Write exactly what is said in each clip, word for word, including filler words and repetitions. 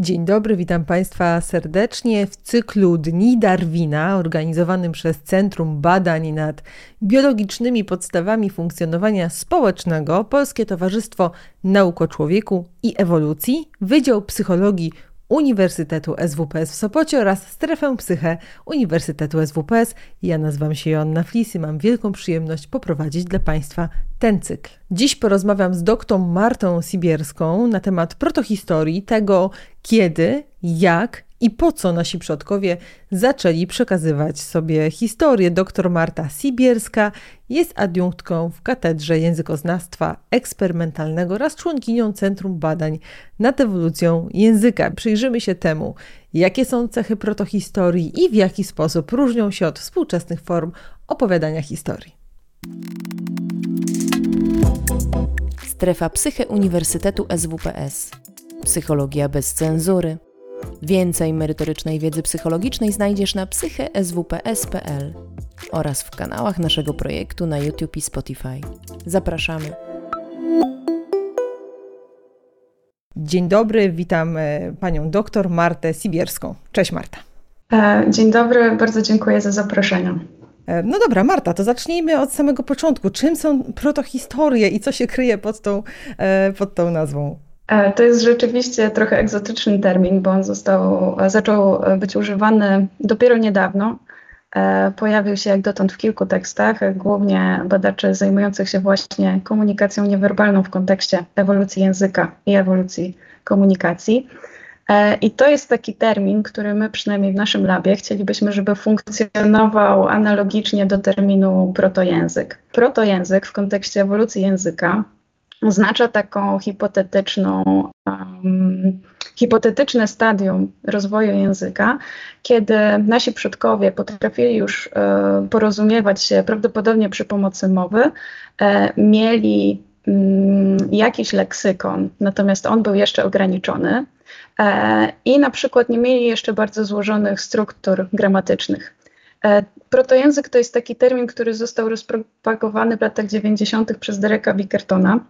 Dzień dobry, witam Państwa serdecznie w cyklu Dni Darwina organizowanym przez Centrum Badań nad Biologicznymi Podstawami Funkcjonowania Społecznego, Polskie Towarzystwo Nauk o Człowieku i Ewolucji, Wydział Psychologii Uniwersytetu S W P S w Sopocie oraz Strefę Psyche Uniwersytetu S W P S. Ja nazywam się Joanna Flis i mam wielką przyjemność poprowadzić dla Państwa ten cykl. Dziś porozmawiam z doktor Martą Sibierską na temat protohistorii, tego kiedy, jak i po co nasi przodkowie zaczęli przekazywać sobie historię. Doktor Marta Sibierska jest adiunktką w Katedrze Językoznawstwa Eksperymentalnego oraz członkinią Centrum Badań nad Ewolucją Języka. Przyjrzymy się temu, jakie są cechy protohistorii i w jaki sposób różnią się od współczesnych form opowiadania historii. Strefa Psyche Uniwersytetu S W P S. Psychologia bez cenzury. Więcej merytorycznej wiedzy psychologicznej znajdziesz na psyche kropka s w p s kropka p l oraz w kanałach naszego projektu na YouTube i Spotify. Zapraszamy! Dzień dobry, witam panią doktor Martę Sibierską. Cześć Marta. Dzień dobry, bardzo dziękuję za zaproszenie. No dobra, Marta, to zacznijmy od samego początku. Czym są protohistorie i co się kryje pod tą, pod tą nazwą? To jest rzeczywiście trochę egzotyczny termin, bo on został, zaczął być używany dopiero niedawno. Pojawił się jak dotąd w kilku tekstach, głównie badaczy zajmujących się właśnie komunikacją niewerbalną w kontekście ewolucji języka i ewolucji komunikacji. I to jest taki termin, który my przynajmniej w naszym labie chcielibyśmy, żeby funkcjonował analogicznie do terminu protojęzyk. Protojęzyk w kontekście ewolucji języka oznacza taką hipotetyczną, um, hipotetyczne stadium rozwoju języka, kiedy nasi przodkowie potrafili już e, porozumiewać się prawdopodobnie przy pomocy mowy, e, mieli mm, jakiś leksykon, natomiast on był jeszcze ograniczony e, i na przykład nie mieli jeszcze bardzo złożonych struktur gramatycznych. E, protojęzyk to jest taki termin, który został rozpropagowany w latach dziewięćdziesiątych przez Dereka Bickertona.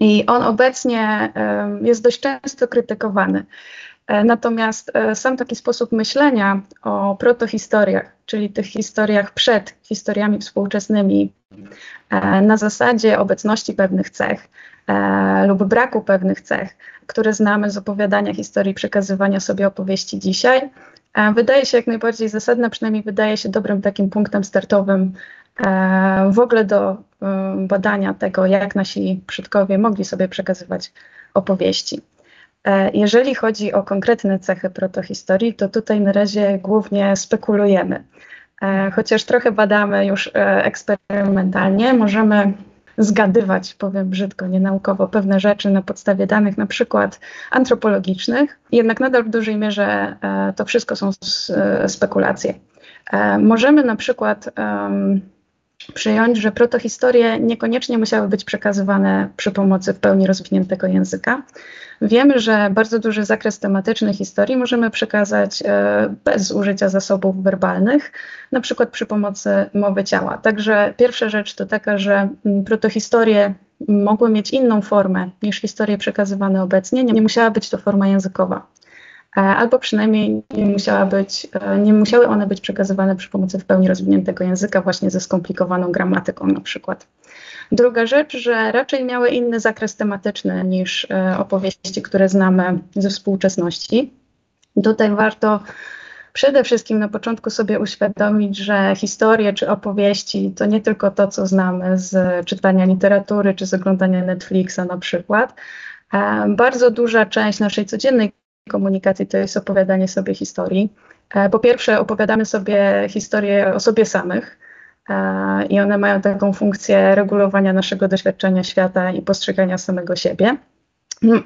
I on obecnie y, jest dość często krytykowany. E, natomiast e, sam taki sposób myślenia o protohistoriach, czyli tych historiach przed historiami współczesnymi, e, na zasadzie obecności pewnych cech e, lub braku pewnych cech, które znamy z opowiadania historii, przekazywania sobie opowieści dzisiaj, e, wydaje się jak najbardziej zasadne, przynajmniej wydaje się dobrym takim punktem startowym e, w ogóle do badania tego, jak nasi przodkowie mogli sobie przekazywać opowieści. Jeżeli chodzi o konkretne cechy protohistorii, to tutaj na razie głównie spekulujemy. Chociaż trochę badamy już eksperymentalnie, możemy zgadywać, powiem brzydko, nienaukowo pewne rzeczy na podstawie danych na przykład antropologicznych, jednak nadal w dużej mierze to wszystko są spekulacje. Możemy na przykład przyjąć, że protohistorie niekoniecznie musiały być przekazywane przy pomocy w pełni rozwiniętego języka. Wiemy, że bardzo duży zakres tematyczny historii możemy przekazać e, bez użycia zasobów werbalnych, na przykład przy pomocy mowy ciała. Także pierwsza rzecz to taka, że m, protohistorie mogły mieć inną formę niż historie przekazywane obecnie. Nie, nie musiała być to forma językowa. E, albo przynajmniej nie, musiała być, e, nie musiały one być przekazywane przy pomocy w pełni rozwiniętego języka, właśnie ze skomplikowaną gramatyką na przykład. Druga rzecz, że raczej miały inny zakres tematyczny niż e, opowieści, które znamy ze współczesności. Tutaj warto przede wszystkim na początku sobie uświadomić, że historie czy opowieści to nie tylko to, co znamy z czytania literatury czy z oglądania Netflixa na przykład. E, bardzo duża część naszej codziennej komunikacji to jest opowiadanie sobie historii. E, po pierwsze opowiadamy sobie historię o sobie samych, i one mają taką funkcję regulowania naszego doświadczenia świata i postrzegania samego siebie.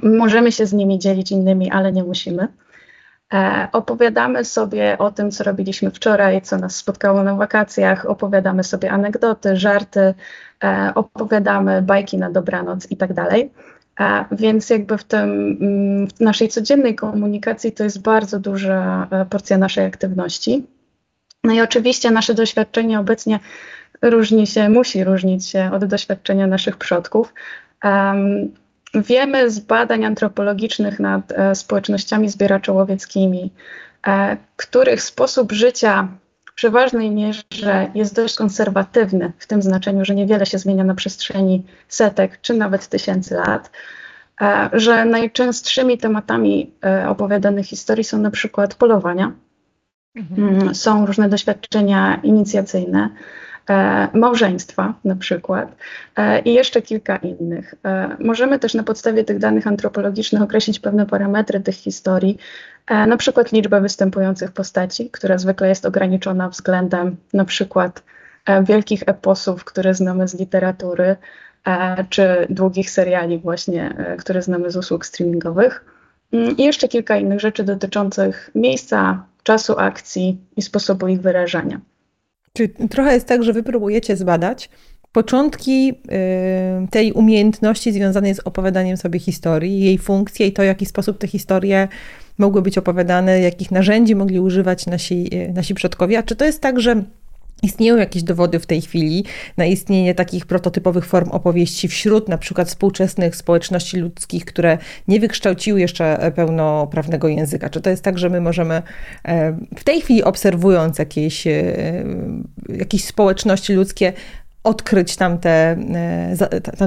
Możemy się z nimi dzielić innymi, ale nie musimy. E, opowiadamy sobie o tym, co robiliśmy wczoraj, co nas spotkało na wakacjach, opowiadamy sobie anegdoty, żarty, e, opowiadamy bajki na dobranoc i tak dalej. E, więc jakby w tym w naszej codziennej komunikacji to jest bardzo duża porcja naszej aktywności. No i oczywiście nasze doświadczenie obecnie różni się, musi różnić się od doświadczenia naszych przodków. Um, Wiemy z badań antropologicznych nad e, społecznościami zbieraczo łowieckimi, e, których sposób życia w przeważnej mierze jest dość konserwatywny w tym znaczeniu, że niewiele się zmienia na przestrzeni setek czy nawet tysięcy lat, e, że najczęstszymi tematami e, opowiadanych historii są na przykład polowania, mhm. są różne doświadczenia inicjacyjne, E, małżeństwa na przykład e, i jeszcze kilka innych. E, możemy też na podstawie tych danych antropologicznych określić pewne parametry tych historii, e, na przykład liczbę występujących postaci, która zwykle jest ograniczona względem na przykład e, wielkich eposów, które znamy z literatury, e, czy długich seriali właśnie, e, które znamy z usług streamingowych. E, I jeszcze kilka innych rzeczy dotyczących miejsca, czasu akcji i sposobu ich wyrażania. Czyli trochę jest tak, że wy próbujecie zbadać początki tej umiejętności związanej z opowiadaniem sobie historii, jej funkcje i to, w jaki sposób te historie mogły być opowiadane, jakich narzędzi mogli używać nasi, nasi przodkowie. A czy to jest tak, że istnieją jakieś dowody w tej chwili na istnienie takich prototypowych form opowieści wśród na przykład współczesnych społeczności ludzkich, które nie wykształciły jeszcze pełnoprawnego języka? Czy to jest tak, że my możemy w tej chwili, obserwując jakieś, jakieś społeczności ludzkie, odkryć tamte,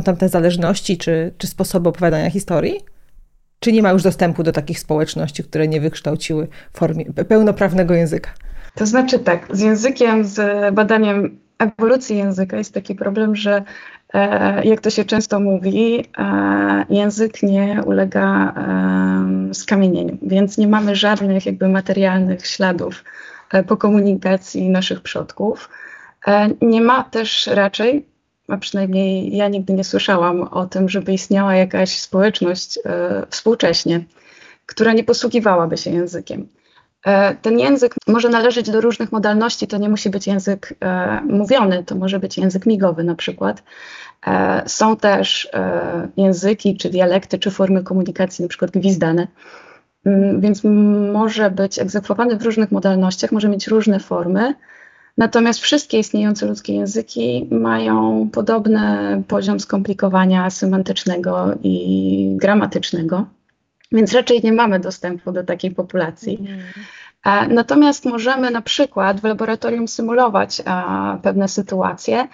tamte zależności czy, czy sposoby opowiadania historii? Czy nie ma już dostępu do takich społeczności, które nie wykształciły formie pełnoprawnego języka? To znaczy tak, z językiem, z badaniem ewolucji języka jest taki problem, że e, jak to się często mówi, e, język nie ulega e, skamienieniu, więc nie mamy żadnych jakby materialnych śladów e, po komunikacji naszych przodków. E, nie ma też raczej, a przynajmniej ja nigdy nie słyszałam o tym, żeby istniała jakaś społeczność e, współcześnie, która nie posługiwałaby się językiem. Ten język może należeć do różnych modalności, to nie musi być język e, mówiony, to może być język migowy na przykład. E, są też e, języki, czy dialekty, czy formy komunikacji, na przykład gwizdane, m, więc m, może być egzekwowany w różnych modalnościach, może mieć różne formy, natomiast wszystkie istniejące ludzkie języki mają podobny poziom skomplikowania semantycznego i gramatycznego. Więc raczej nie mamy dostępu do takiej populacji. Mm. Natomiast możemy na przykład w laboratorium symulować a, pewne sytuacje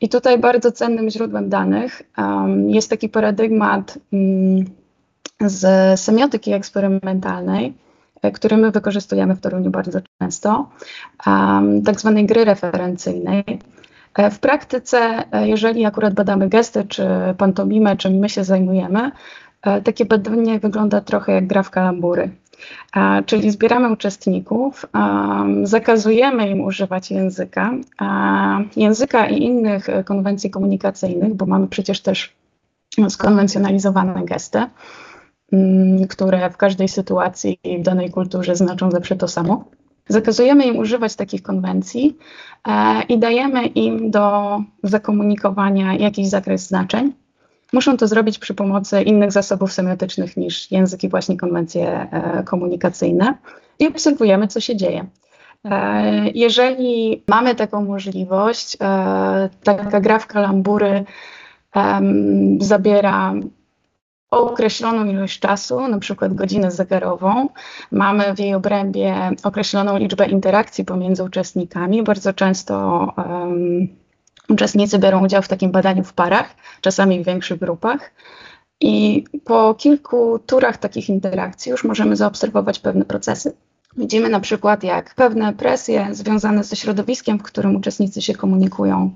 i tutaj bardzo cennym źródłem danych um, jest taki paradygmat um, z semiotyki eksperymentalnej, który my wykorzystujemy w Toruniu bardzo często, um, tak zwanej gry referencyjnej. W praktyce, jeżeli akurat badamy gesty czy pantomimę, czym my się zajmujemy, takie badanie wygląda trochę jak gra w kalambury, e, czyli zbieramy uczestników, e, zakazujemy im używać języka, e, języka i innych konwencji komunikacyjnych, bo mamy przecież też skonwencjonalizowane gesty, m, które w każdej sytuacji i w danej kulturze znaczą zawsze to samo. Zakazujemy im używać takich konwencji e, i dajemy im do zakomunikowania jakiś zakres znaczeń. Muszą to zrobić przy pomocy innych zasobów semiotycznych niż język i właśnie konwencje e, komunikacyjne i obserwujemy, co się dzieje. E, jeżeli mamy taką możliwość, e, taka gra w kalambury e, zabiera określoną ilość czasu, na przykład godzinę zegarową. Mamy w jej obrębie określoną liczbę interakcji pomiędzy uczestnikami. Bardzo często e, Uczestnicy biorą udział w takim badaniu w parach, czasami w większych grupach i po kilku turach takich interakcji już możemy zaobserwować pewne procesy. Widzimy na przykład, jak pewne presje związane ze środowiskiem, w którym uczestnicy się komunikują,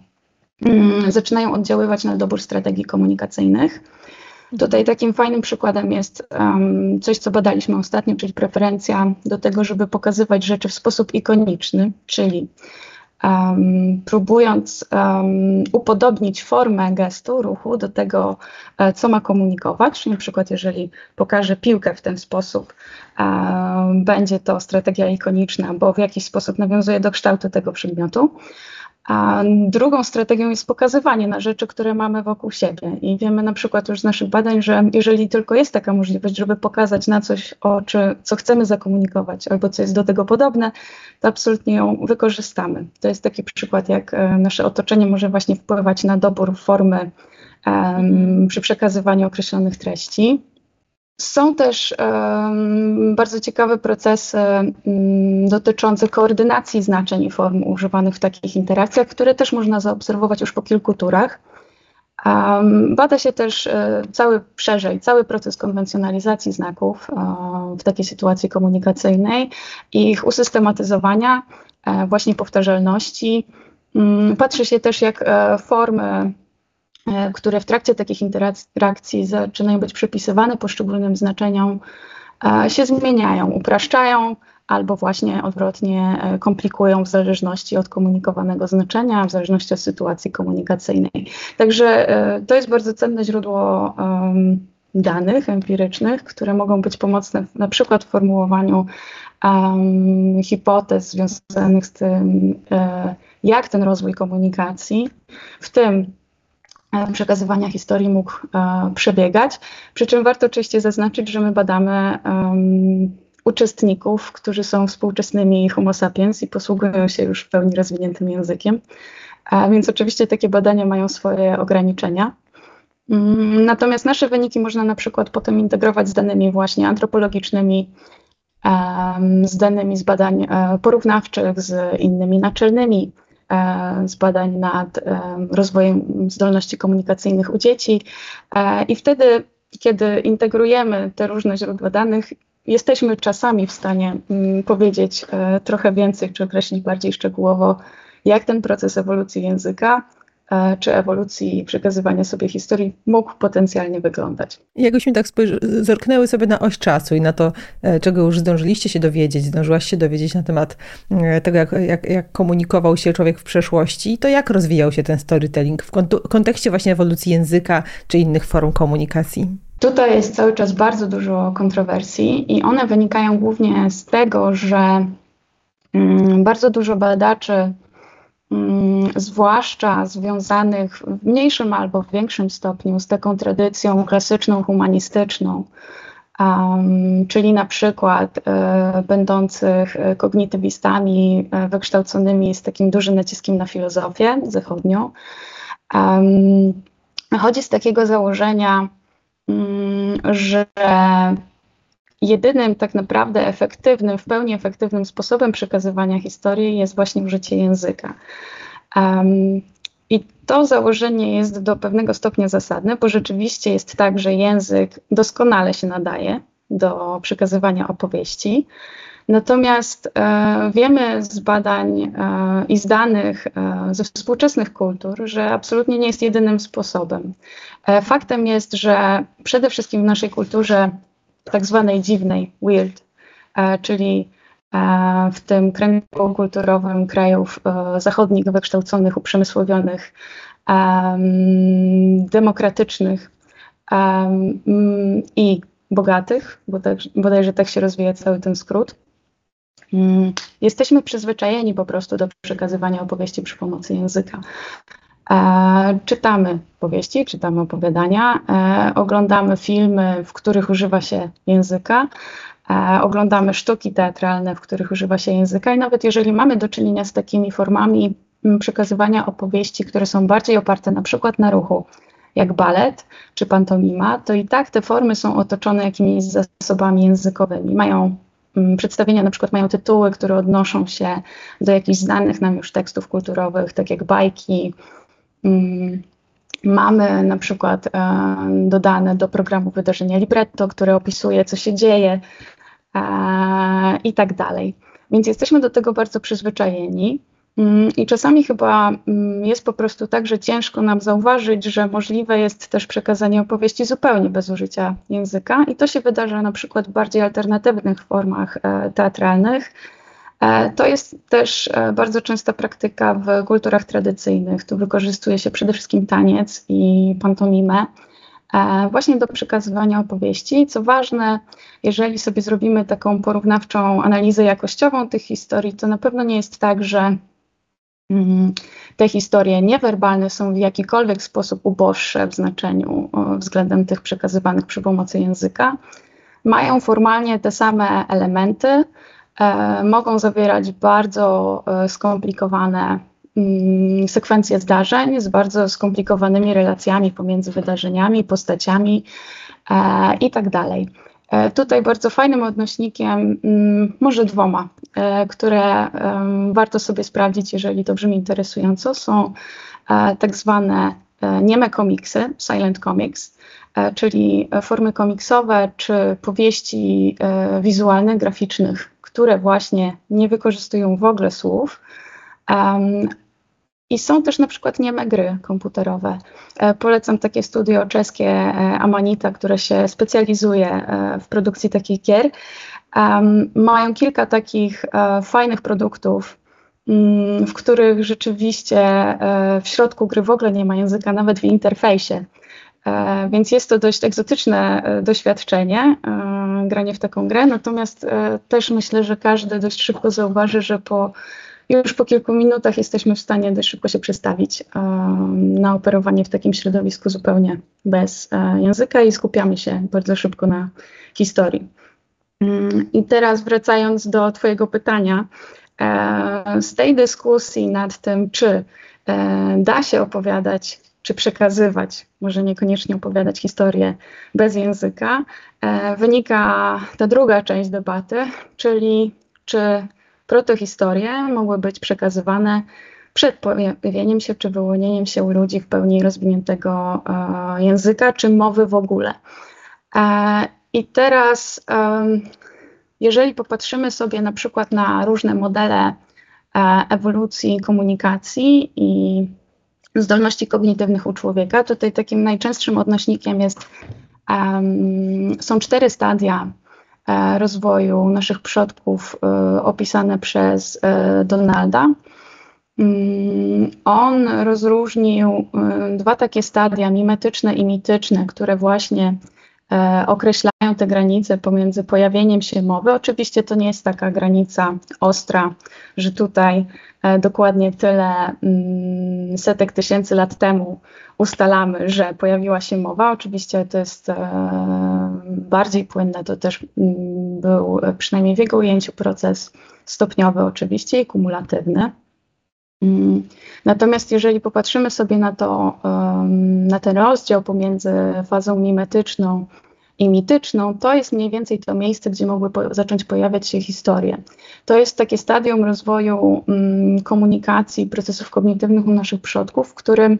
mm, zaczynają oddziaływać na dobór strategii komunikacyjnych. Tutaj takim fajnym przykładem jest um, coś, co badaliśmy ostatnio, czyli preferencja do tego, żeby pokazywać rzeczy w sposób ikoniczny, czyli Um, próbując um, upodobnić formę gestu, ruchu do tego, e, co ma komunikować. Na przykład jeżeli pokaże piłkę w ten sposób, e, będzie to strategia ikoniczna, bo w jakiś sposób nawiązuje do kształtu tego przedmiotu. A drugą strategią jest pokazywanie na rzeczy, które mamy wokół siebie. I wiemy na przykład już z naszych badań, że jeżeli tylko jest taka możliwość, żeby pokazać na coś, o czy, co chcemy zakomunikować albo co jest do tego podobne, to absolutnie ją wykorzystamy. To jest taki przykład, jak e, nasze otoczenie może właśnie wpływać na dobór formy um, przy przekazywaniu określonych treści. Są też um, bardzo ciekawe procesy um, dotyczące koordynacji znaczeń i form używanych w takich interakcjach, które też można zaobserwować już po kilku turach. Um, bada się też e, cały szerzej, cały proces konwencjonalizacji znaków e, w takiej sytuacji komunikacyjnej, ich usystematyzowania, e, właśnie powtarzalności. Um, patrzy się też, jak e, formy, e, które w trakcie takich interakcji zaczynają być przypisywane poszczególnym znaczeniom, e, się zmieniają, upraszczają albo właśnie odwrotnie komplikują w zależności od komunikowanego znaczenia, w zależności od sytuacji komunikacyjnej. Także to jest bardzo cenne źródło um, danych empirycznych, które mogą być pomocne na przykład w formułowaniu um, hipotez związanych z tym, e, jak ten rozwój komunikacji, w tym przekazywania historii mógł e, przebiegać. Przy czym warto oczywiście zaznaczyć, że my badamy um, uczestników, którzy są współczesnymi homo sapiens i posługują się już w pełni rozwiniętym językiem. A więc oczywiście takie badania mają swoje ograniczenia. Natomiast nasze wyniki można na przykład potem integrować z danymi właśnie antropologicznymi, z danymi z badań porównawczych, z innymi naczelnymi, z badań nad rozwojem zdolności komunikacyjnych u dzieci. I wtedy, kiedy integrujemy te różne źródła danych, jesteśmy czasami w stanie mm, powiedzieć e, trochę więcej, czy określić bardziej szczegółowo, jak ten proces ewolucji języka, e, czy ewolucji przekazywania sobie historii mógł potencjalnie wyglądać. Jakbyśmy tak spojrzy- zerknęły sobie na oś czasu i na to, e, czego już zdążyliście się dowiedzieć, zdążyłaś się dowiedzieć na temat e, tego, jak, jak, jak komunikował się człowiek w przeszłości, to jak rozwijał się ten storytelling w kont- kontekście właśnie ewolucji języka, czy innych form komunikacji? Tutaj jest cały czas bardzo dużo kontrowersji i one wynikają głównie z tego, że mm, bardzo dużo badaczy, mm, zwłaszcza związanych w mniejszym albo w większym stopniu z taką tradycją klasyczną, humanistyczną, um, czyli na przykład e, będących kognitywistami e, wykształconymi z takim dużym naciskiem na filozofię zachodnią, um, chodzi z takiego założenia, że jedynym tak naprawdę efektywnym, w pełni efektywnym sposobem przekazywania historii jest właśnie użycie języka. Um, I to założenie jest do pewnego stopnia zasadne, bo rzeczywiście jest tak, że język doskonale się nadaje do przekazywania opowieści. Natomiast e, wiemy z badań e, i z danych e, ze współczesnych kultur, że absolutnie nie jest jedynym sposobem. E, faktem jest, że przede wszystkim w naszej kulturze tak zwanej dziwnej, weird, e, czyli e, w tym kręgu kulturowym krajów e, zachodnich, wykształconych, uprzemysłowionych, e, demokratycznych e, i bogatych, bo tak, bodajże tak się rozwija cały ten skrót, Hmm. jesteśmy przyzwyczajeni po prostu do przekazywania opowieści przy pomocy języka. E, czytamy powieści, czytamy opowiadania, e, oglądamy filmy, w których używa się języka, e, oglądamy sztuki teatralne, w których używa się języka i nawet jeżeli mamy do czynienia z takimi formami m, przekazywania opowieści, które są bardziej oparte na przykład na ruchu, jak balet czy pantomima, to i tak te formy są otoczone jakimiś zasobami językowymi. Mają przedstawienia na przykład mają tytuły, które odnoszą się do jakichś znanych nam już tekstów kulturowych, tak jak bajki. Mamy na przykład dodane do programu wydarzenia libretto, które opisuje, co się dzieje i tak dalej. Więc jesteśmy do tego bardzo przyzwyczajeni i czasami chyba jest po prostu tak, że ciężko nam zauważyć, że możliwe jest też przekazanie opowieści zupełnie bez użycia języka i to się wydarza na przykład w bardziej alternatywnych formach e, teatralnych. E, to jest też e, bardzo częsta praktyka w kulturach tradycyjnych. Tu wykorzystuje się przede wszystkim taniec i pantomimę e, właśnie do przekazywania opowieści. Co ważne, jeżeli sobie zrobimy taką porównawczą analizę jakościową tych historii, to na pewno nie jest tak, że te historie niewerbalne są w jakikolwiek sposób uboższe w znaczeniu względem tych przekazywanych przy pomocy języka. Mają formalnie te same elementy, e, mogą zawierać bardzo e, skomplikowane sekwencję zdarzeń z bardzo skomplikowanymi relacjami pomiędzy wydarzeniami, postaciami e, i tak dalej. E, tutaj bardzo fajnym odnośnikiem, m, może dwoma, e, które e, warto sobie sprawdzić, jeżeli to brzmi interesująco, są e, tak zwane e, nieme komiksy, silent comics, e, czyli formy komiksowe czy powieści e, wizualnych, graficznych, które właśnie nie wykorzystują w ogóle słów. Um, I są też na przykład nieme gry komputerowe. E, polecam takie studio czeskie e, Amanita, które się specjalizuje e, w produkcji takich gier. Um, mają kilka takich e, fajnych produktów, m, w których rzeczywiście e, w środku gry w ogóle nie ma języka, nawet w interfejsie. E, więc jest to dość egzotyczne e, doświadczenie, e, granie w taką grę. Natomiast e, też myślę, że każdy dość szybko zauważy, że po Już po kilku minutach jesteśmy w stanie dość szybko się przestawić um, na operowanie w takim środowisku zupełnie bez e, języka i skupiamy się bardzo szybko na historii. Um, I teraz wracając do Twojego pytania, e, z tej dyskusji nad tym, czy e, da się opowiadać, czy przekazywać, może niekoniecznie opowiadać historię bez języka, e, wynika ta druga część debaty, czyli czy protohistorie mogły być przekazywane przed pojawieniem się czy wyłonieniem się u ludzi w pełni rozwiniętego e, języka czy mowy w ogóle. E, I teraz, e, jeżeli popatrzymy sobie na przykład na różne modele e, ewolucji komunikacji i zdolności kognitywnych u człowieka, tutaj takim najczęstszym odnośnikiem jest, e, są cztery stadia rozwoju naszych przodków y, opisane przez y, Donalda. Y, on rozróżnił y, dwa takie stadia, mimetyczne i mityczne, które właśnie y, określają te granice pomiędzy pojawieniem się mowy. Oczywiście to nie jest taka granica ostra, że tutaj y, dokładnie tyle y, setek tysięcy lat temu ustalamy, że pojawiła się mowa. Oczywiście to jest e, bardziej płynne, to też m, był przynajmniej w jego ujęciu proces stopniowy oczywiście i kumulatywny. Mm. Natomiast jeżeli popatrzymy sobie na to, e, na ten rozdział pomiędzy fazą mimetyczną i mityczną, to jest mniej więcej to miejsce, gdzie mogły po, zacząć pojawiać się historie. To jest takie stadium rozwoju mm, komunikacji, procesów kognitywnych u naszych przodków, w którym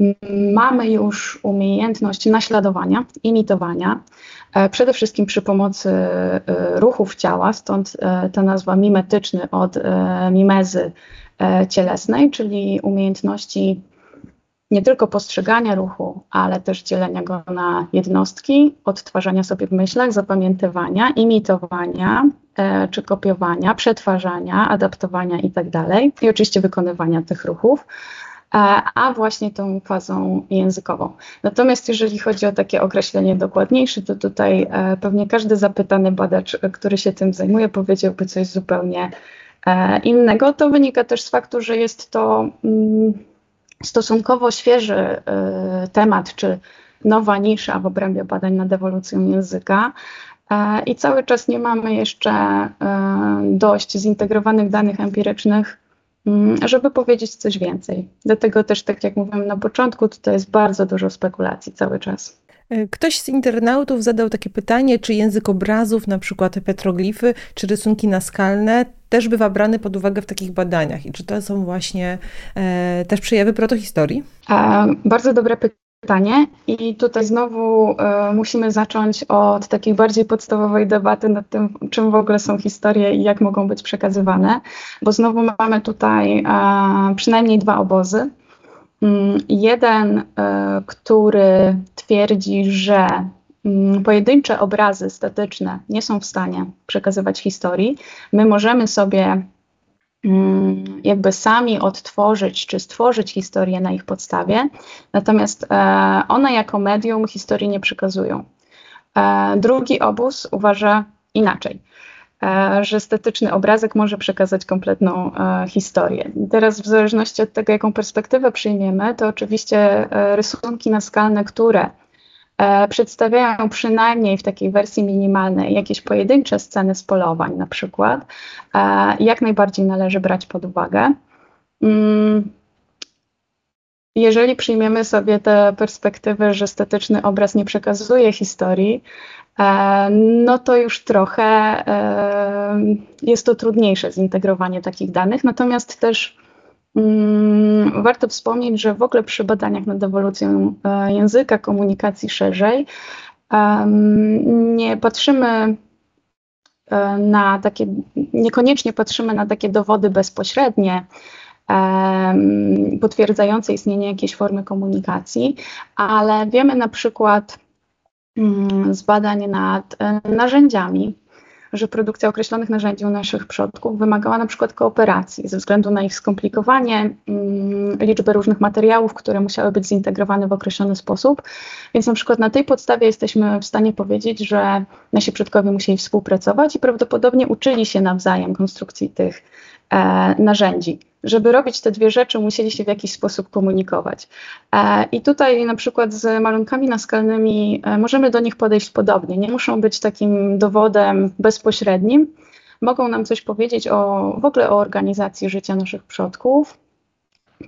mm, mamy już umiejętność naśladowania, imitowania, e, przede wszystkim przy pomocy e, ruchów ciała, stąd e, ta nazwa mimetyczny od e, mimezy e, cielesnej, czyli umiejętności nie tylko postrzegania ruchu, ale też dzielenia go na jednostki, odtwarzania sobie w myślach, zapamiętywania, imitowania, e, czy kopiowania, przetwarzania, adaptowania i tak dalej. I oczywiście wykonywania tych ruchów, e, a właśnie tą fazą językową. Natomiast jeżeli chodzi o takie określenie dokładniejsze, to tutaj e, pewnie każdy zapytany badacz, który się tym zajmuje, powiedziałby coś zupełnie e, innego. To wynika też z faktu, że jest to Mm, stosunkowo świeży y, temat, czy nowa nisza w obrębie badań nad ewolucją języka y, i cały czas nie mamy jeszcze y, dość zintegrowanych danych empirycznych, y, żeby powiedzieć coś więcej. Dlatego też, tak jak mówiłam na początku, tutaj jest bardzo dużo spekulacji cały czas. Ktoś z internautów zadał takie pytanie, czy język obrazów, na przykład petroglify, czy rysunki naskalne też bywa brany pod uwagę w takich badaniach i czy to są właśnie e, też przejawy protohistorii? E, bardzo dobre pytanie i tutaj znowu e, musimy zacząć od takiej bardziej podstawowej debaty nad tym, czym w ogóle są historie i jak mogą być przekazywane, bo znowu mamy tutaj e, przynajmniej dwa obozy. Jeden, który twierdzi, że pojedyncze obrazy statyczne nie są w stanie przekazywać historii. My możemy sobie jakby sami odtworzyć czy stworzyć historię na ich podstawie, natomiast one jako medium historii nie przekazują. Drugi obóz uważa inaczej, że statyczny obrazek może przekazać kompletną e, historię. I teraz w zależności od tego, jaką perspektywę przyjmiemy, to oczywiście e, rysunki naskalne, które e, przedstawiają przynajmniej w takiej wersji minimalnej jakieś pojedyncze sceny z polowań na przykład, e, jak najbardziej należy brać pod uwagę. Jeżeli przyjmiemy sobie tę perspektywę, że statyczny obraz nie przekazuje historii, no to już trochę jest to trudniejsze zintegrowanie takich danych. Natomiast też warto wspomnieć, że w ogóle przy badaniach nad ewolucją języka, komunikacji szerzej, nie patrzymy na takie, niekoniecznie patrzymy na takie dowody bezpośrednie, potwierdzające istnienie jakiejś formy komunikacji, ale wiemy na przykład z badań nad narzędziami, że produkcja określonych narzędzi u naszych przodków wymagała na przykład kooperacji ze względu na ich skomplikowanie, liczbę różnych materiałów, które musiały być zintegrowane w określony sposób. Więc na przykład na tej podstawie jesteśmy w stanie powiedzieć, że nasi przodkowie musieli współpracować i prawdopodobnie uczyli się nawzajem konstrukcji tych e, narzędzi. Żeby robić te dwie rzeczy, musieli się w jakiś sposób komunikować. E, I tutaj na przykład z malunkami naskalnymi e, możemy do nich podejść podobnie. Nie muszą być takim dowodem bezpośrednim. Mogą nam coś powiedzieć o, w ogóle o organizacji życia naszych przodków,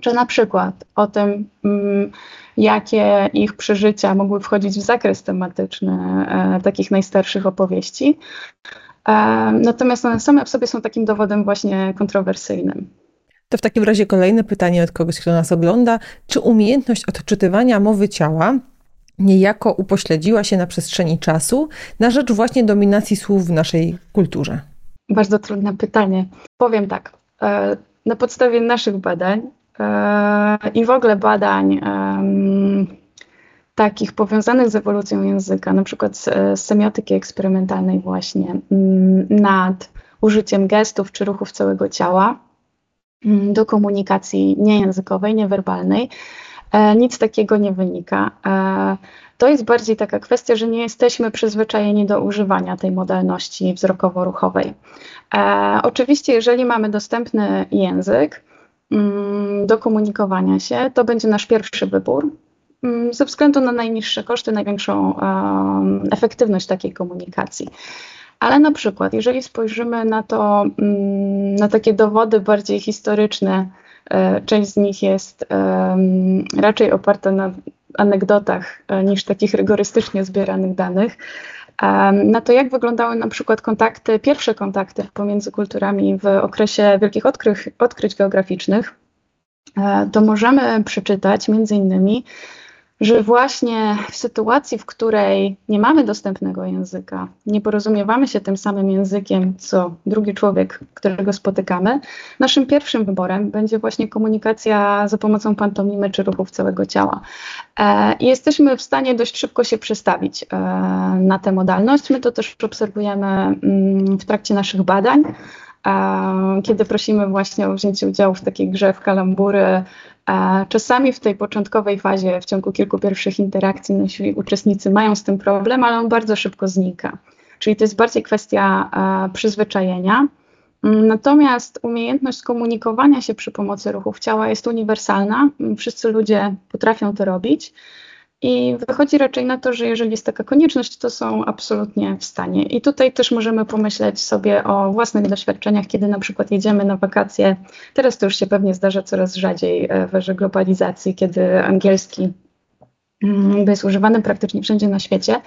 czy na przykład o tym, m, jakie ich przeżycia mogły wchodzić w zakres tematyczny e, takich najstarszych opowieści. E, natomiast one same w sobie są takim dowodem właśnie kontrowersyjnym. To w takim razie kolejne pytanie od kogoś, kto nas ogląda. Czy umiejętność odczytywania mowy ciała niejako upośledziła się na przestrzeni czasu na rzecz właśnie dominacji słów w naszej kulturze? Bardzo trudne pytanie. Powiem tak, na podstawie naszych badań i w ogóle badań takich powiązanych z ewolucją języka, na przykład z semiotyki eksperymentalnej właśnie, nad użyciem gestów czy ruchów całego ciała, do komunikacji niejęzykowej, niewerbalnej. E, nic takiego nie wynika. E, to jest bardziej taka kwestia, że nie jesteśmy przyzwyczajeni do używania tej modalności wzrokowo-ruchowej. E, oczywiście, jeżeli mamy dostępny język mm, do komunikowania się, to będzie nasz pierwszy wybór mm, ze względu na najniższe koszty, największą um, efektywność takiej komunikacji. Ale na przykład, jeżeli spojrzymy na to, na takie dowody bardziej historyczne, część z nich jest raczej oparta na anegdotach niż takich rygorystycznie zbieranych danych, na to jak wyglądały na przykład kontakty, pierwsze kontakty pomiędzy kulturami w okresie wielkich odkrych, odkryć geograficznych, to możemy przeczytać między innymi, że właśnie w sytuacji, w której nie mamy dostępnego języka, nie porozumiewamy się tym samym językiem, co drugi człowiek, którego spotykamy, naszym pierwszym wyborem będzie właśnie komunikacja za pomocą pantomimy czy ruchów całego ciała. E, jesteśmy w stanie dość szybko się przestawić e, na tę modalność. My to też obserwujemy mm, w trakcie naszych badań, e, kiedy prosimy właśnie o wzięcie udziału w takiej grze w kalambury. Czasami w tej początkowej fazie, w ciągu kilku pierwszych interakcji nasi uczestnicy mają z tym problem, ale on bardzo szybko znika. Czyli to jest bardziej kwestia e, przyzwyczajenia. Natomiast umiejętność komunikowania się przy pomocy ruchów ciała jest uniwersalna. Wszyscy ludzie potrafią to robić i wychodzi raczej na to, że jeżeli jest taka konieczność, to są absolutnie w stanie. I tutaj też możemy pomyśleć sobie o własnych doświadczeniach, kiedy na przykład jedziemy na wakacje. Teraz to już się pewnie zdarza coraz rzadziej w erze globalizacji, kiedy angielski jest używany praktycznie wszędzie na świecie,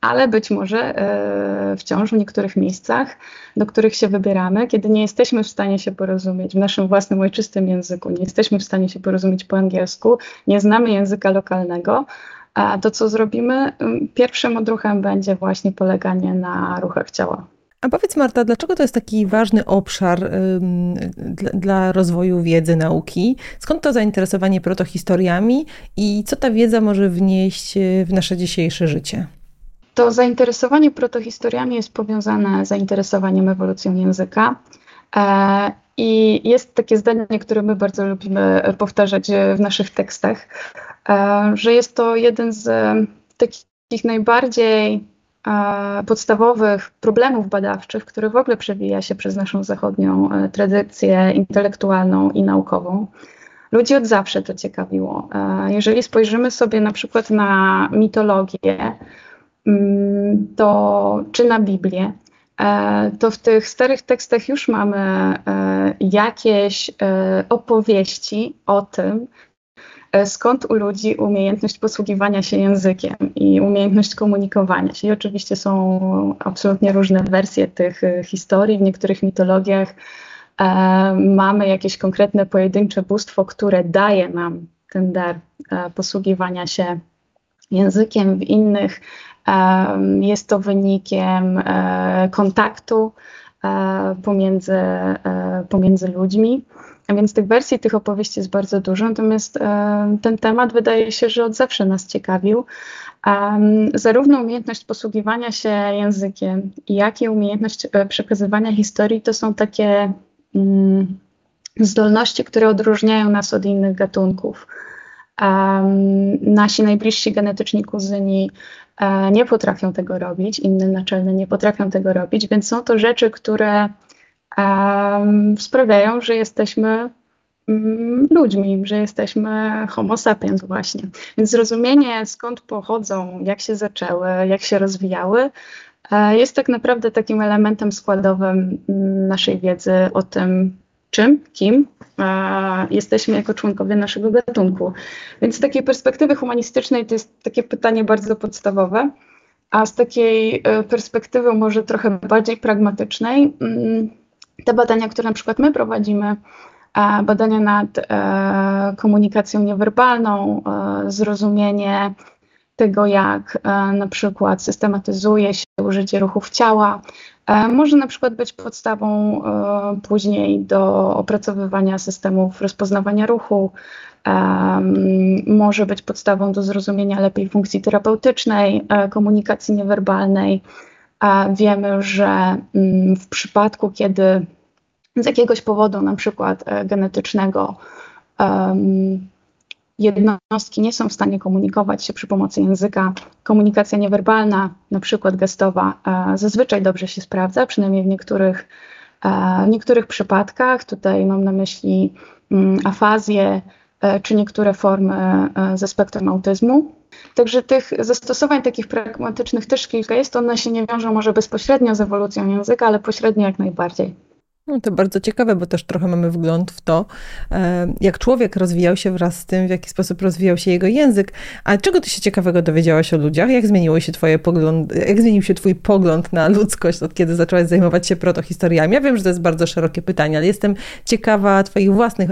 ale być może wciąż w niektórych miejscach, do których się wybieramy, kiedy nie jesteśmy w stanie się porozumieć w naszym własnym ojczystym języku, nie jesteśmy w stanie się porozumieć po angielsku, nie znamy języka lokalnego, a to, co zrobimy, pierwszym odruchem będzie właśnie poleganie na ruchach ciała. A powiedz, Marta, dlaczego to jest taki ważny obszar ym, dla, dla rozwoju wiedzy, nauki? Skąd to zainteresowanie protohistoriami i co ta wiedza może wnieść w nasze dzisiejsze życie? To zainteresowanie protohistoriami jest powiązane z zainteresowaniem ewolucją języka. E, I jest takie zdanie, które my bardzo lubimy powtarzać w naszych tekstach, e, że jest to jeden z takich najbardziej podstawowych problemów badawczych, który w ogóle przewija się przez naszą zachodnią tradycję intelektualną i naukową. Ludzi od zawsze to ciekawiło. Jeżeli spojrzymy sobie na przykład na mitologię, to czy na Biblię, to w tych starych tekstach już mamy jakieś opowieści o tym, skąd u ludzi umiejętność posługiwania się językiem i umiejętność komunikowania się. I oczywiście są absolutnie różne wersje tych historii. W niektórych mitologiach e, mamy jakieś konkretne pojedyncze bóstwo, które daje nam ten dar e, posługiwania się językiem. W innych e, jest to wynikiem e, kontaktu e, pomiędzy, e, pomiędzy ludźmi. A więc tych wersji, tych opowieści jest bardzo dużo, natomiast y, ten temat wydaje się, że od zawsze nas ciekawił. Um, zarówno umiejętność posługiwania się językiem, jak i umiejętność y, przekazywania historii to są takie y, zdolności, które odróżniają nas od innych gatunków. Um, nasi najbliżsi genetyczni kuzyni y, nie potrafią tego robić, inne naczelne nie potrafią tego robić, więc są to rzeczy, które Um, sprawiają, że jesteśmy um, ludźmi, że jesteśmy homo sapiens właśnie. Więc zrozumienie, skąd pochodzą, jak się zaczęły, jak się rozwijały, um, jest tak naprawdę takim elementem składowym um, naszej wiedzy o tym, czym, kim um, jesteśmy jako członkowie naszego gatunku. Więc z takiej perspektywy humanistycznej to jest takie pytanie bardzo podstawowe, a z takiej y, perspektywy może trochę bardziej pragmatycznej, mm, te badania, które na przykład my prowadzimy, e, badania nad e, komunikacją niewerbalną, e, zrozumienie tego, jak e, na przykład systematyzuje się użycie ruchów ciała, e, może na przykład być podstawą e, później do opracowywania systemów rozpoznawania ruchu, e, może być podstawą do zrozumienia lepiej funkcji terapeutycznej, e, komunikacji niewerbalnej. A wiemy, że w przypadku, kiedy z jakiegoś powodu, na przykład genetycznego, um, jednostki nie są w stanie komunikować się przy pomocy języka, komunikacja niewerbalna, na przykład gestowa, e, zazwyczaj dobrze się sprawdza, przynajmniej w niektórych, e, w niektórych przypadkach. Tutaj mam na myśli mm, afazję e, czy niektóre formy e, ze spektrum autyzmu. Także tych zastosowań takich pragmatycznych też kilka jest, one się nie wiążą może bezpośrednio z ewolucją języka, ale pośrednio jak najbardziej. No to bardzo ciekawe, bo też trochę mamy wgląd w to, jak człowiek rozwijał się wraz z tym, w jaki sposób rozwijał się jego język. A czego ty się ciekawego dowiedziałaś o ludziach? Jak zmieniły się twoje poglądy, jak zmienił się twój pogląd na ludzkość, od kiedy zaczęłaś zajmować się protohistoriami? Ja wiem, że to jest bardzo szerokie pytanie, ale jestem ciekawa twoich własnych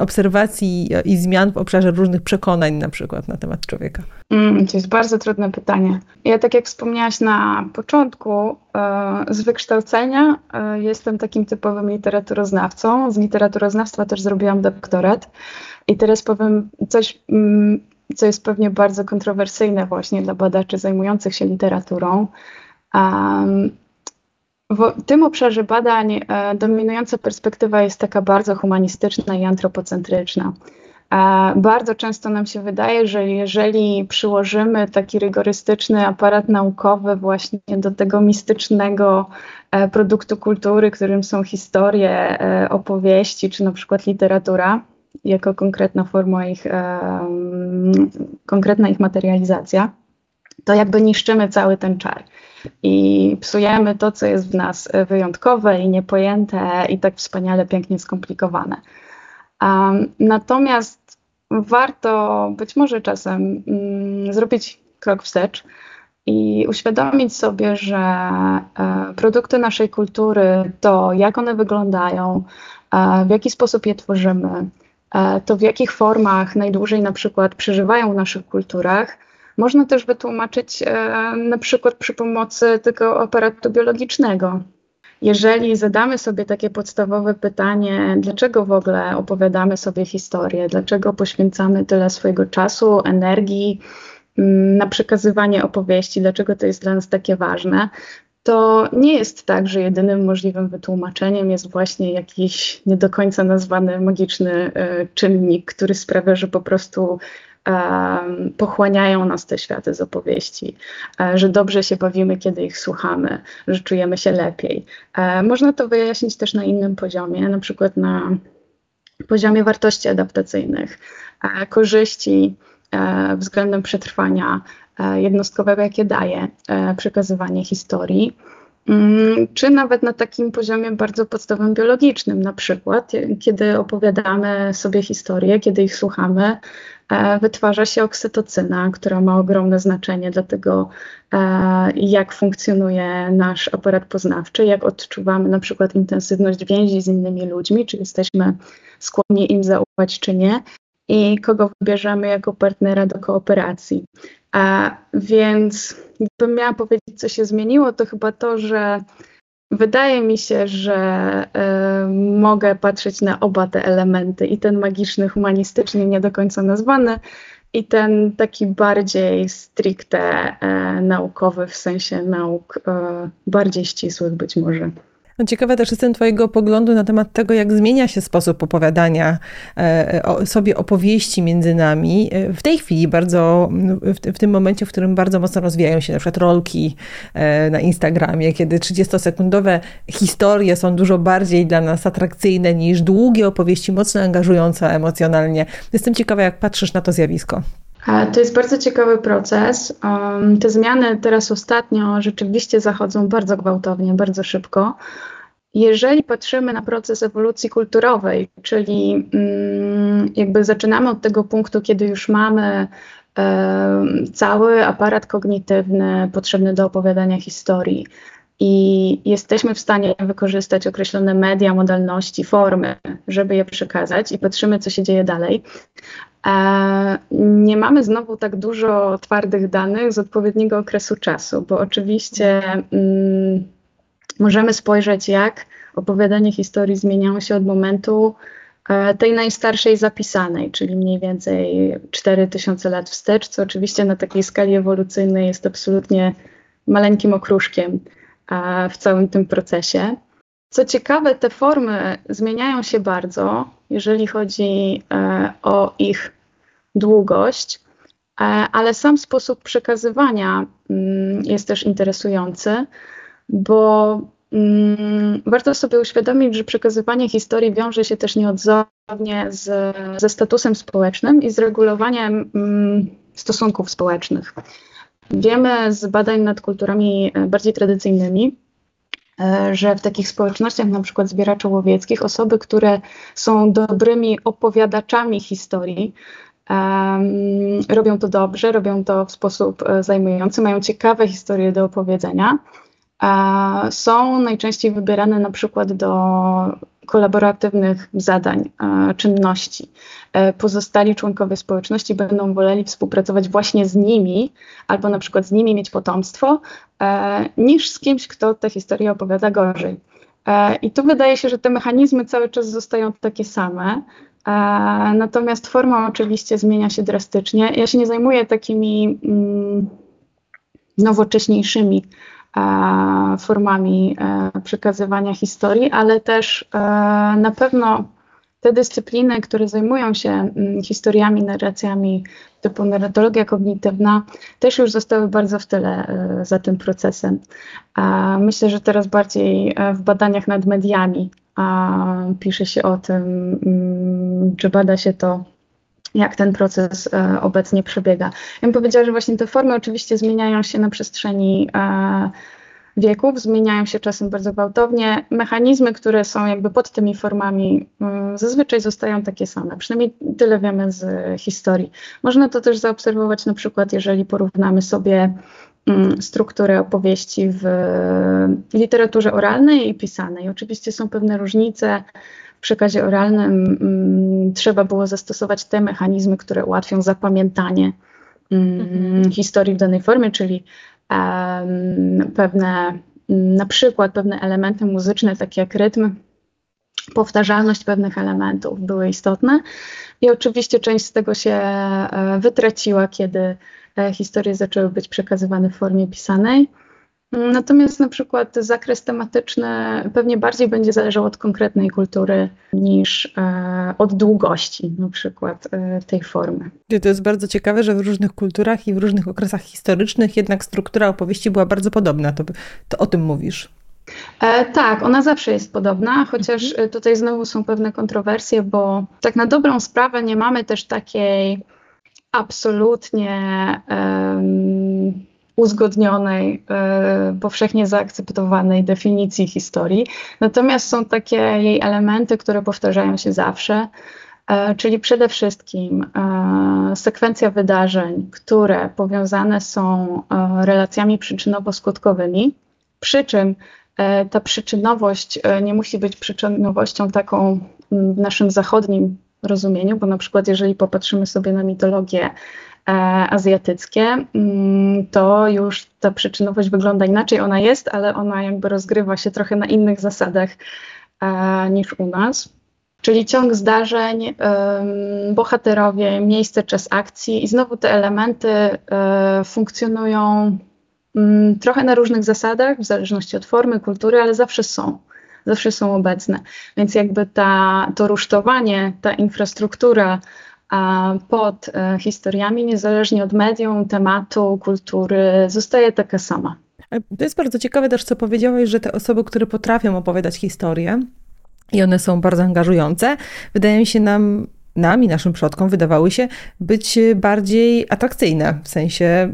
obserwacji i zmian w obszarze różnych przekonań na przykład na temat człowieka. Mm, to jest bardzo trudne pytanie. Ja tak jak wspomniałaś na początku, z wykształcenia jestem takim typowym literaturoznawcą. Z literaturoznawstwa też zrobiłam doktorat. I teraz powiem coś, co jest pewnie bardzo kontrowersyjne właśnie dla badaczy zajmujących się literaturą. W tym obszarze badań dominująca perspektywa jest taka bardzo humanistyczna i antropocentryczna. Bardzo często nam się wydaje, że jeżeli przyłożymy taki rygorystyczny aparat naukowy właśnie do tego mistycznego produktu kultury, którym są historie, opowieści czy na przykład literatura, jako konkretna forma ich, konkretna ich materializacja, to jakby niszczymy cały ten czar i psujemy to, co jest w nas wyjątkowe i niepojęte i tak wspaniale, pięknie skomplikowane. Um, natomiast warto być może czasem mm, zrobić krok wstecz i uświadomić sobie, że e, produkty naszej kultury, to jak one wyglądają, e, w jaki sposób je tworzymy, e, to w jakich formach najdłużej na przykład przeżywają w naszych kulturach, można też wytłumaczyć e, na przykład przy pomocy tego aparatu biologicznego. Jeżeli zadamy sobie takie podstawowe pytanie, dlaczego w ogóle opowiadamy sobie historię, dlaczego poświęcamy tyle swojego czasu, energii na przekazywanie opowieści, dlaczego to jest dla nas takie ważne, to nie jest tak, że jedynym możliwym wytłumaczeniem jest właśnie jakiś nie do końca nazwany magiczny y, czynnik, który sprawia, że po prostu Um, pochłaniają nas te światy z opowieści, um, że dobrze się bawimy, kiedy ich słuchamy, że czujemy się lepiej. Um, można to wyjaśnić też na innym poziomie, na przykład na poziomie wartości adaptacyjnych, um, korzyści um, względem przetrwania um, jednostkowego, jakie daje um, przekazywanie historii. czy nawet na takim poziomie bardzo podstawowym biologicznym, na przykład kiedy opowiadamy sobie historie, kiedy ich słuchamy, wytwarza się oksytocyna, która ma ogromne znaczenie dla tego, jak funkcjonuje nasz aparat poznawczy, jak odczuwamy na przykład intensywność więzi z innymi ludźmi, czy jesteśmy skłonni im zaufać, czy nie, i kogo wybierzemy jako partnera do kooperacji. A więc gdybym miała powiedzieć, co się zmieniło, to chyba to, że wydaje mi się, że y, mogę patrzeć na oba te elementy, i ten magiczny, humanistyczny, nie do końca nazwany, i ten taki bardziej stricte y, naukowy, w sensie nauk y, bardziej ścisłych być może. Ciekawa też jestem twojego poglądu na temat tego, jak zmienia się sposób opowiadania sobie opowieści między nami. W tej chwili bardzo, w tym momencie, w którym bardzo mocno rozwijają się na przykład rolki na Instagramie, kiedy trzydziestosekundowe historie są dużo bardziej dla nas atrakcyjne niż długie opowieści, mocno angażujące emocjonalnie. Jestem ciekawa, jak patrzysz na to zjawisko. To jest bardzo ciekawy proces. Um, te zmiany teraz ostatnio rzeczywiście zachodzą bardzo gwałtownie, bardzo szybko. Jeżeli patrzymy na proces ewolucji kulturowej, czyli um, jakby zaczynamy od tego punktu, kiedy już mamy um, cały aparat kognitywny potrzebny do opowiadania historii i jesteśmy w stanie wykorzystać określone media, modalności, formy, żeby je przekazać, i patrzymy, co się dzieje dalej. E, nie mamy znowu tak dużo twardych danych z odpowiedniego okresu czasu, bo oczywiście mm, możemy spojrzeć, jak opowiadanie historii zmieniało się od momentu e, tej najstarszej zapisanej, czyli mniej więcej cztery tysiące lat wstecz, co oczywiście na takiej skali ewolucyjnej jest absolutnie maleńkim okruszkiem e, w całym tym procesie. Co ciekawe, te formy zmieniają się bardzo, jeżeli chodzi e, o ich długość, e, ale sam sposób przekazywania mm, jest też interesujący, bo mm, warto sobie uświadomić, że przekazywanie historii wiąże się też nieodzownie z, ze statusem społecznym i z regulowaniem mm, stosunków społecznych. Wiemy z badań nad kulturami bardziej tradycyjnymi, że w takich społecznościach, na przykład zbieraczy łowieckich, osoby, które są dobrymi opowiadaczami historii, um, robią to dobrze, robią to w sposób zajmujący, mają ciekawe historie do opowiedzenia, um, są najczęściej wybierane na przykład do kolaboratywnych zadań, um, czynności. Um, pozostali członkowie społeczności będą woleli współpracować właśnie z nimi, albo na przykład z nimi mieć potomstwo, niż z kimś, kto tę historię opowiada gorzej. I tu wydaje się, że te mechanizmy cały czas zostają takie same, natomiast forma oczywiście zmienia się drastycznie. Ja się nie zajmuję takimi nowocześniejszymi formami przekazywania historii, ale też na pewno te dyscypliny, które zajmują się historiami, narracjami typu narratologia kognitywna, też już zostały bardzo w tyle za tym procesem. Myślę, że teraz bardziej w badaniach nad mediami pisze się o tym, czy bada się to, jak ten proces obecnie przebiega. Ja bym powiedziała, że właśnie te formy oczywiście zmieniają się na przestrzeni wieków, zmieniają się czasem bardzo gwałtownie. Mechanizmy, które są jakby pod tymi formami, zazwyczaj zostają takie same. Przynajmniej tyle wiemy z historii. Można to też zaobserwować na przykład, jeżeli porównamy sobie strukturę opowieści w literaturze oralnej i pisanej. Oczywiście są pewne różnice. W przekazie oralnym trzeba było zastosować te mechanizmy, które ułatwią zapamiętanie mhm. historii w danej formie, czyli pewne, na przykład pewne elementy muzyczne, takie jak rytm, powtarzalność pewnych elementów były istotne, i oczywiście część z tego się wytraciła, kiedy historie zaczęły być przekazywane w formie pisanej. Natomiast na przykład zakres tematyczny pewnie bardziej będzie zależał od konkretnej kultury niż e, od długości na przykład e, tej formy. To jest bardzo ciekawe, że w różnych kulturach i w różnych okresach historycznych jednak struktura opowieści była bardzo podobna. To, to o tym mówisz. E, tak, ona zawsze jest podobna, chociaż mhm. tutaj znowu są pewne kontrowersje, bo tak na dobrą sprawę nie mamy też takiej absolutnie... Um, uzgodnionej, y, powszechnie zaakceptowanej definicji historii. Natomiast są takie jej elementy, które powtarzają się zawsze, y, czyli przede wszystkim y, sekwencja wydarzeń, które powiązane są y, relacjami przyczynowo-skutkowymi. Przy czym y, ta przyczynowość y, nie musi być przyczynowością taką y, w naszym zachodnim rozumieniu, bo na przykład jeżeli popatrzymy sobie na mitologię e, azjatyckie, mm, to już ta przyczynowość wygląda inaczej. Ona jest, ale ona jakby rozgrywa się trochę na innych zasadach e, niż u nas. Czyli ciąg zdarzeń, e, bohaterowie, miejsce, czas akcji i znowu te elementy e, funkcjonują m, trochę na różnych zasadach, w zależności od formy, kultury, ale zawsze są. Zawsze są obecne, więc jakby ta, to rusztowanie, ta infrastruktura a, pod e, historiami, niezależnie od medium, tematu, kultury, zostaje taka sama. To jest bardzo ciekawe też, co powiedziałeś, że te osoby, które potrafią opowiadać historie i one są bardzo angażujące, wydaje się nam, nam i naszym przodkom wydawały się być bardziej atrakcyjne, w sensie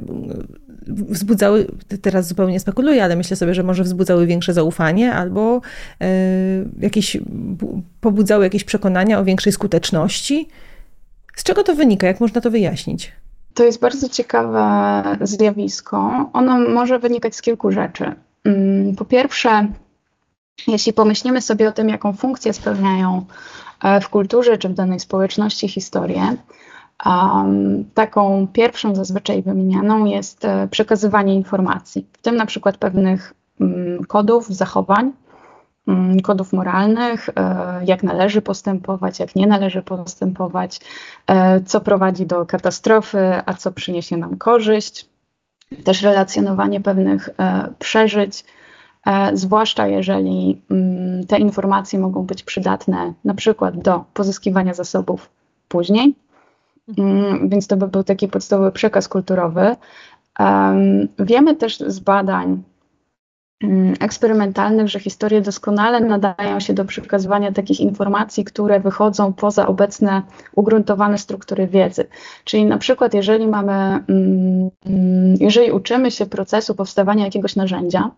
wzbudzały, teraz zupełnie spekuluję, ale myślę sobie, że może wzbudzały większe zaufanie albo y, jakieś, pobudzały jakieś przekonania o większej skuteczności. Z czego to wynika? Jak można to wyjaśnić? To jest bardzo ciekawe zjawisko. Ono może wynikać z kilku rzeczy. Po pierwsze, jeśli pomyślimy sobie o tym, jaką funkcję spełniają w kulturze czy w danej społeczności historie, Um, taką pierwszą zazwyczaj wymienianą jest e, przekazywanie informacji, w tym na przykład pewnych mm, kodów, zachowań, mm, kodów moralnych, e, jak należy postępować, jak nie należy postępować, e, co prowadzi do katastrofy, a co przyniesie nam korzyść, też relacjonowanie pewnych e, przeżyć, e, zwłaszcza jeżeli mm, te informacje mogą być przydatne na przykład do pozyskiwania zasobów później. Mm, więc to by był taki podstawowy przekaz kulturowy. Um, wiemy też z badań um, eksperymentalnych, że historie doskonale nadają się do przekazywania takich informacji, które wychodzą poza obecne ugruntowane struktury wiedzy. Czyli na przykład jeżeli mamy, um, jeżeli uczymy się procesu powstawania jakiegoś narzędzia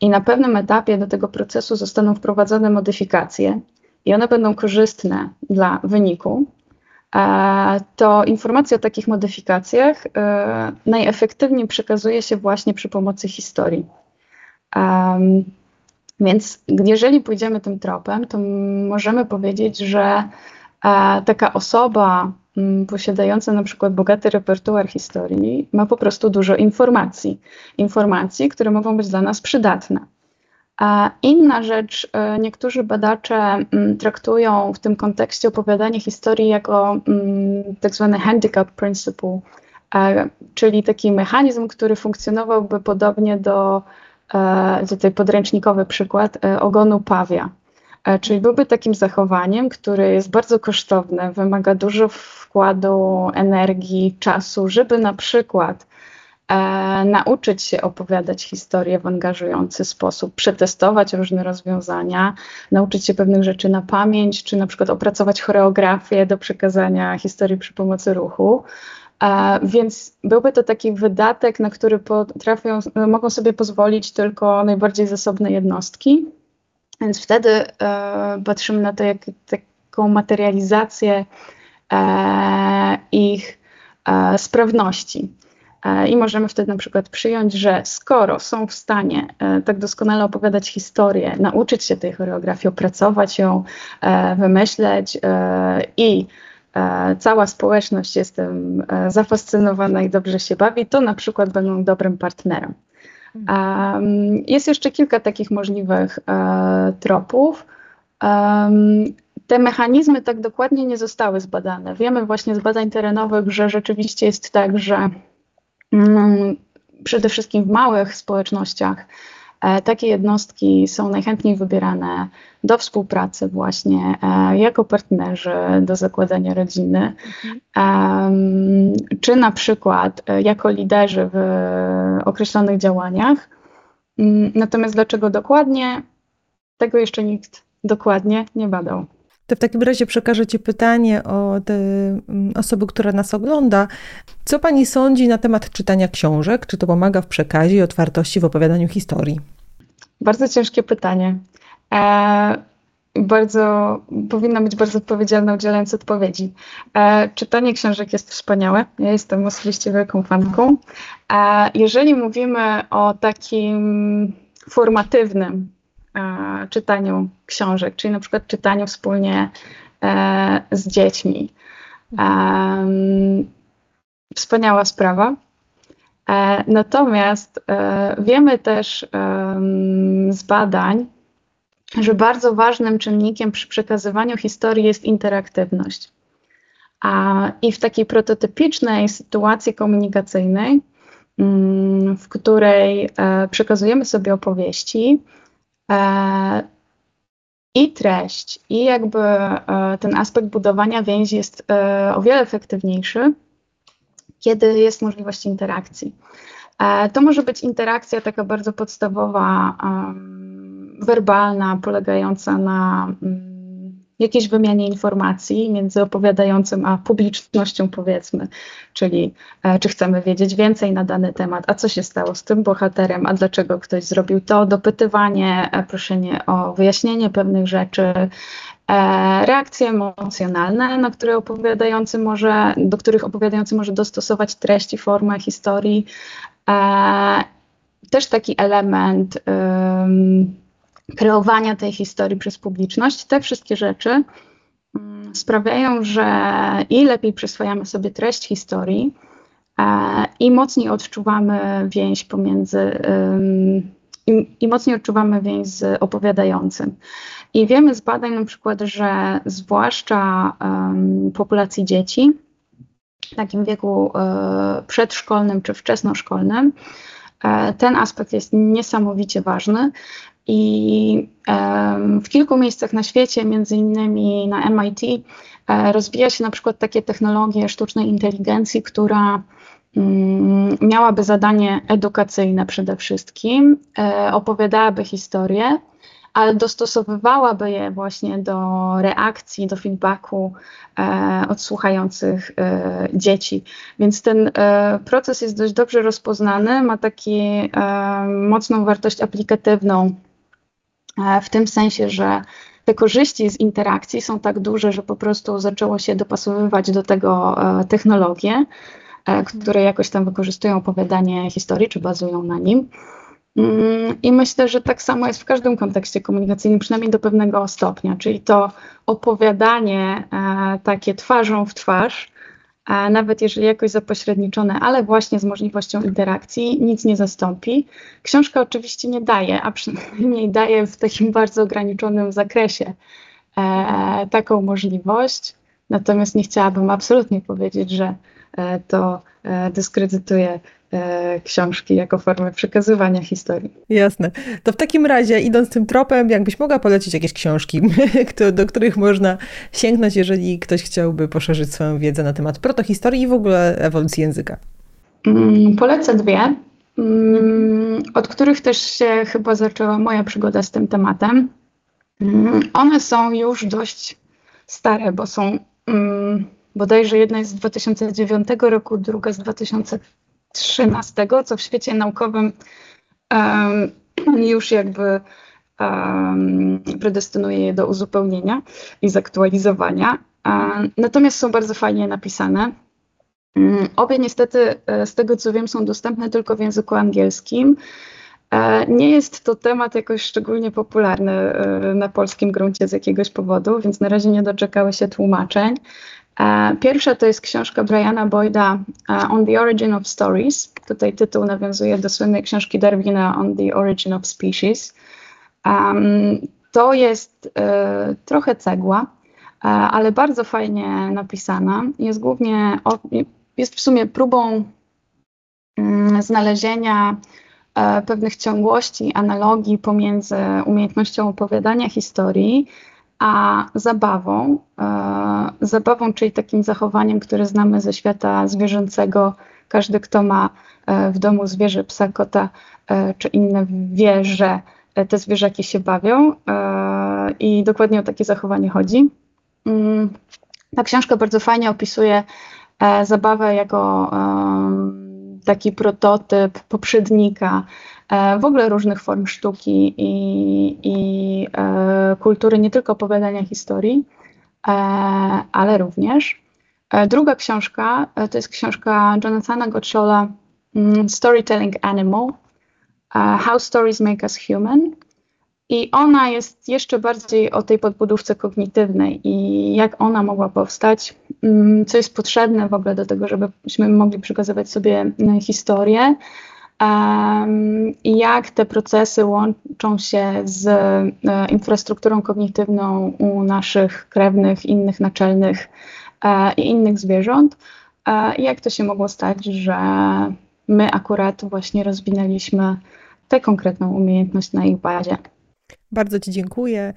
i na pewnym etapie do tego procesu zostaną wprowadzone modyfikacje i one będą korzystne dla wyniku, to informacje o takich modyfikacjach y, najefektywniej przekazuje się właśnie przy pomocy historii. Um, więc jeżeli pójdziemy tym tropem, to m- możemy powiedzieć, że e, taka osoba m, posiadająca na przykład bogaty repertuar historii ma po prostu dużo informacji. Informacji, które mogą być dla nas przydatne. Inna rzecz, niektórzy badacze traktują w tym kontekście opowiadanie historii jako tak zwany handicap principle, czyli taki mechanizm, który funkcjonowałby podobnie do, tutaj podręcznikowy przykład, ogonu pawia. Czyli byłby takim zachowaniem, które jest bardzo kosztowne, wymaga dużo wkładu, energii, czasu, żeby na przykład E, nauczyć się opowiadać historię w angażujący sposób, przetestować różne rozwiązania, nauczyć się pewnych rzeczy na pamięć, czy na przykład opracować choreografię do przekazania historii przy pomocy ruchu. E, więc byłby to taki wydatek, na który potrafią, mogą sobie pozwolić tylko najbardziej zasobne jednostki. Więc wtedy e, patrzymy na to, jak taką materializację e, ich e, sprawności. I możemy wtedy na przykład przyjąć, że skoro są w stanie e, tak doskonale opowiadać historię, nauczyć się tej choreografii, opracować ją, e, wymyśleć e, i e, cała społeczność jest tym e, zafascynowana i dobrze się bawi, to na przykład będą dobrym partnerem. Um, jest jeszcze kilka takich możliwych e, tropów. Um, Te mechanizmy tak dokładnie nie zostały zbadane. Wiemy właśnie z badań terenowych, że rzeczywiście jest tak, że przede wszystkim w małych społecznościach e, takie jednostki są najchętniej wybierane do współpracy właśnie e, jako partnerzy do zakładania rodziny, mhm. e, czy na przykład e, jako liderzy w e, określonych działaniach. E, natomiast dlaczego dokładnie? Tego jeszcze nikt dokładnie nie badał. To w takim razie przekażę Ci pytanie od osoby, która nas ogląda. Co Pani sądzi na temat czytania książek? Czy to pomaga w przekazie i otwartości w opowiadaniu historii? Bardzo ciężkie pytanie. Eee, bardzo, powinnam być bardzo odpowiedzialna, udzielając odpowiedzi. Eee, czytanie książek jest wspaniałe. Ja jestem osobiście wielką fanką. Eee, jeżeli mówimy o takim formatywnym e, czytaniu książek, czyli na przykład czytaniu wspólnie e, z dziećmi. E, wspaniała sprawa. E, natomiast e, wiemy też e, z badań, że bardzo ważnym czynnikiem przy przekazywaniu historii jest interaktywność. A, I w takiej prototypicznej sytuacji komunikacyjnej, w której e, przekazujemy sobie opowieści e, i treść, i jakby e, ten aspekt budowania więzi jest e, o wiele efektywniejszy, kiedy jest możliwość interakcji. E, to może być interakcja taka bardzo podstawowa, e, werbalna, polegająca na mm, jakiejś wymianie informacji między opowiadającym a publicznością, powiedzmy, czyli e, czy chcemy wiedzieć więcej na dany temat, a co się stało z tym bohaterem, a dlaczego ktoś zrobił to, dopytywanie, e, proszenie o wyjaśnienie pewnych rzeczy, E, reakcje emocjonalne, na które opowiadający może, do których opowiadający może dostosować treść i formę historii. E, też taki element um, kreowania tej historii przez publiczność. Te wszystkie rzeczy um, sprawiają, że i lepiej przyswajamy sobie treść historii e, i mocniej odczuwamy więź pomiędzy um, I, I mocniej odczuwamy więź z opowiadającym. I wiemy z badań na przykład, że zwłaszcza um, populacji dzieci w takim wieku e, przedszkolnym czy wczesnoszkolnym e, ten aspekt jest niesamowicie ważny. I e, w kilku miejscach na świecie, między innymi na M I T, e, rozwija się na przykład takie technologie sztucznej inteligencji, która miałaby zadanie edukacyjne przede wszystkim, e, opowiadałaby historie, ale dostosowywałaby je właśnie do reakcji, do feedbacku e, od słuchających e, dzieci. Więc ten e, proces jest dość dobrze rozpoznany, ma taką e, mocną wartość aplikatywną e, w tym sensie, że te korzyści z interakcji są tak duże, że po prostu zaczęło się dopasowywać do tego e, technologie, które jakoś tam wykorzystują opowiadanie historii, czy bazują na nim. I myślę, że tak samo jest w każdym kontekście komunikacyjnym, przynajmniej do pewnego stopnia, czyli to opowiadanie takie twarzą w twarz, nawet jeżeli jakoś zapośredniczone, ale właśnie z możliwością interakcji, nic nie zastąpi. Książka oczywiście nie daje, a przynajmniej daje w takim bardzo ograniczonym zakresie taką możliwość. Natomiast nie chciałabym absolutnie powiedzieć, że to dyskredytuje książki jako formę przekazywania historii. Jasne. To w takim razie, idąc tym tropem, jakbyś mogła polecić jakieś książki, do których można sięgnąć, jeżeli ktoś chciałby poszerzyć swoją wiedzę na temat protohistorii i w ogóle ewolucji języka? Mm, polecę dwie, mm, od których też się chyba zaczęła moja przygoda z tym tematem. Mm, one są już dość stare, bo są... Mm, bodajże jedna jest z dwa tysiące dziewiątego roku, druga z dwa tysiące trzynastego, co w świecie naukowym um, już jakby um, predestynuje je do uzupełnienia i zaktualizowania. Um, natomiast są bardzo fajnie napisane. Um, obie niestety, z tego co wiem, są dostępne tylko w języku angielskim. Nie jest to temat jakoś szczególnie popularny na polskim gruncie z jakiegoś powodu, więc na razie nie doczekały się tłumaczeń. Pierwsza to jest książka Briana Boyda On the Origin of Stories. Tutaj tytuł nawiązuje do słynnej książki Darwina On the Origin of Species. To jest trochę cegła, ale bardzo fajnie napisana. Jest głównie, jest w sumie próbą znalezienia pewnych ciągłości, analogii pomiędzy umiejętnością opowiadania historii a zabawą. Zabawą, czyli takim zachowaniem, które znamy ze świata zwierzęcego. Każdy, kto ma w domu zwierzę, psa, kota czy inne, wie, że te zwierzaki się bawią i dokładnie o takie zachowanie chodzi. Ta książka bardzo fajnie opisuje zabawę jako taki prototyp poprzednika w ogóle różnych form sztuki i, i kultury, nie tylko opowiadania historii, ale również. Druga książka to jest książka Jonathana Gottschola Storytelling Animal How Stories Make Us Human. I ona jest jeszcze bardziej o tej podbudówce kognitywnej i jak ona mogła powstać, co jest potrzebne w ogóle do tego, żebyśmy mogli przekazywać sobie historię i jak te procesy łączą się z infrastrukturą kognitywną u naszych krewnych, innych naczelnych i innych zwierząt i jak to się mogło stać, że my akurat właśnie rozwinęliśmy tę konkretną umiejętność na ich bazie. Bardzo Ci dziękuję.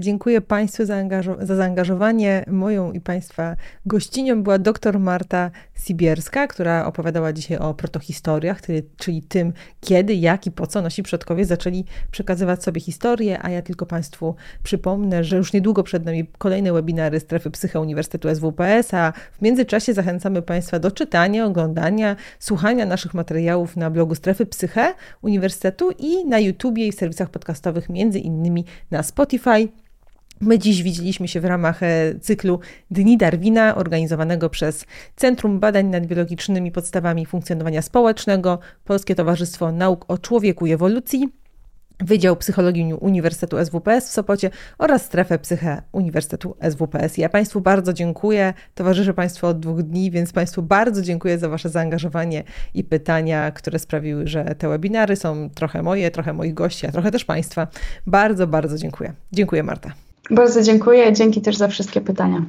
Dziękuję Państwu za, angażo- za zaangażowanie. Moją i Państwa gościnią była dr Marta Sibierska, która opowiadała dzisiaj o protohistoriach, czyli tym, kiedy, jak i po co nasi przodkowie zaczęli przekazywać sobie historię, a ja tylko Państwu przypomnę, że już niedługo przed nami kolejne webinary Strefy Psyche Uniwersytetu S W P S, a w międzyczasie zachęcamy Państwa do czytania, oglądania, słuchania naszych materiałów na blogu Strefy Psyche Uniwersytetu i na YouTubie i w serwisach podcastowych, między innymi innymi na Spotify. My dziś widzieliśmy się w ramach cyklu Dni Darwina, organizowanego przez Centrum Badań nad Biologicznymi Podstawami Funkcjonowania Społecznego, Polskie Towarzystwo Nauk o Człowieku i Ewolucji, Wydział Psychologii Uniwersytetu S W P S w Sopocie oraz Strefę Psyche Uniwersytetu S W P S. Ja Państwu bardzo dziękuję, towarzyszę Państwu od dwóch dni, więc Państwu bardzo dziękuję za Wasze zaangażowanie i pytania, które sprawiły, że te webinary są trochę moje, trochę moich gości, a trochę też Państwa. Bardzo, bardzo dziękuję. Dziękuję, Marta. Bardzo dziękuję, dzięki też za wszystkie pytania.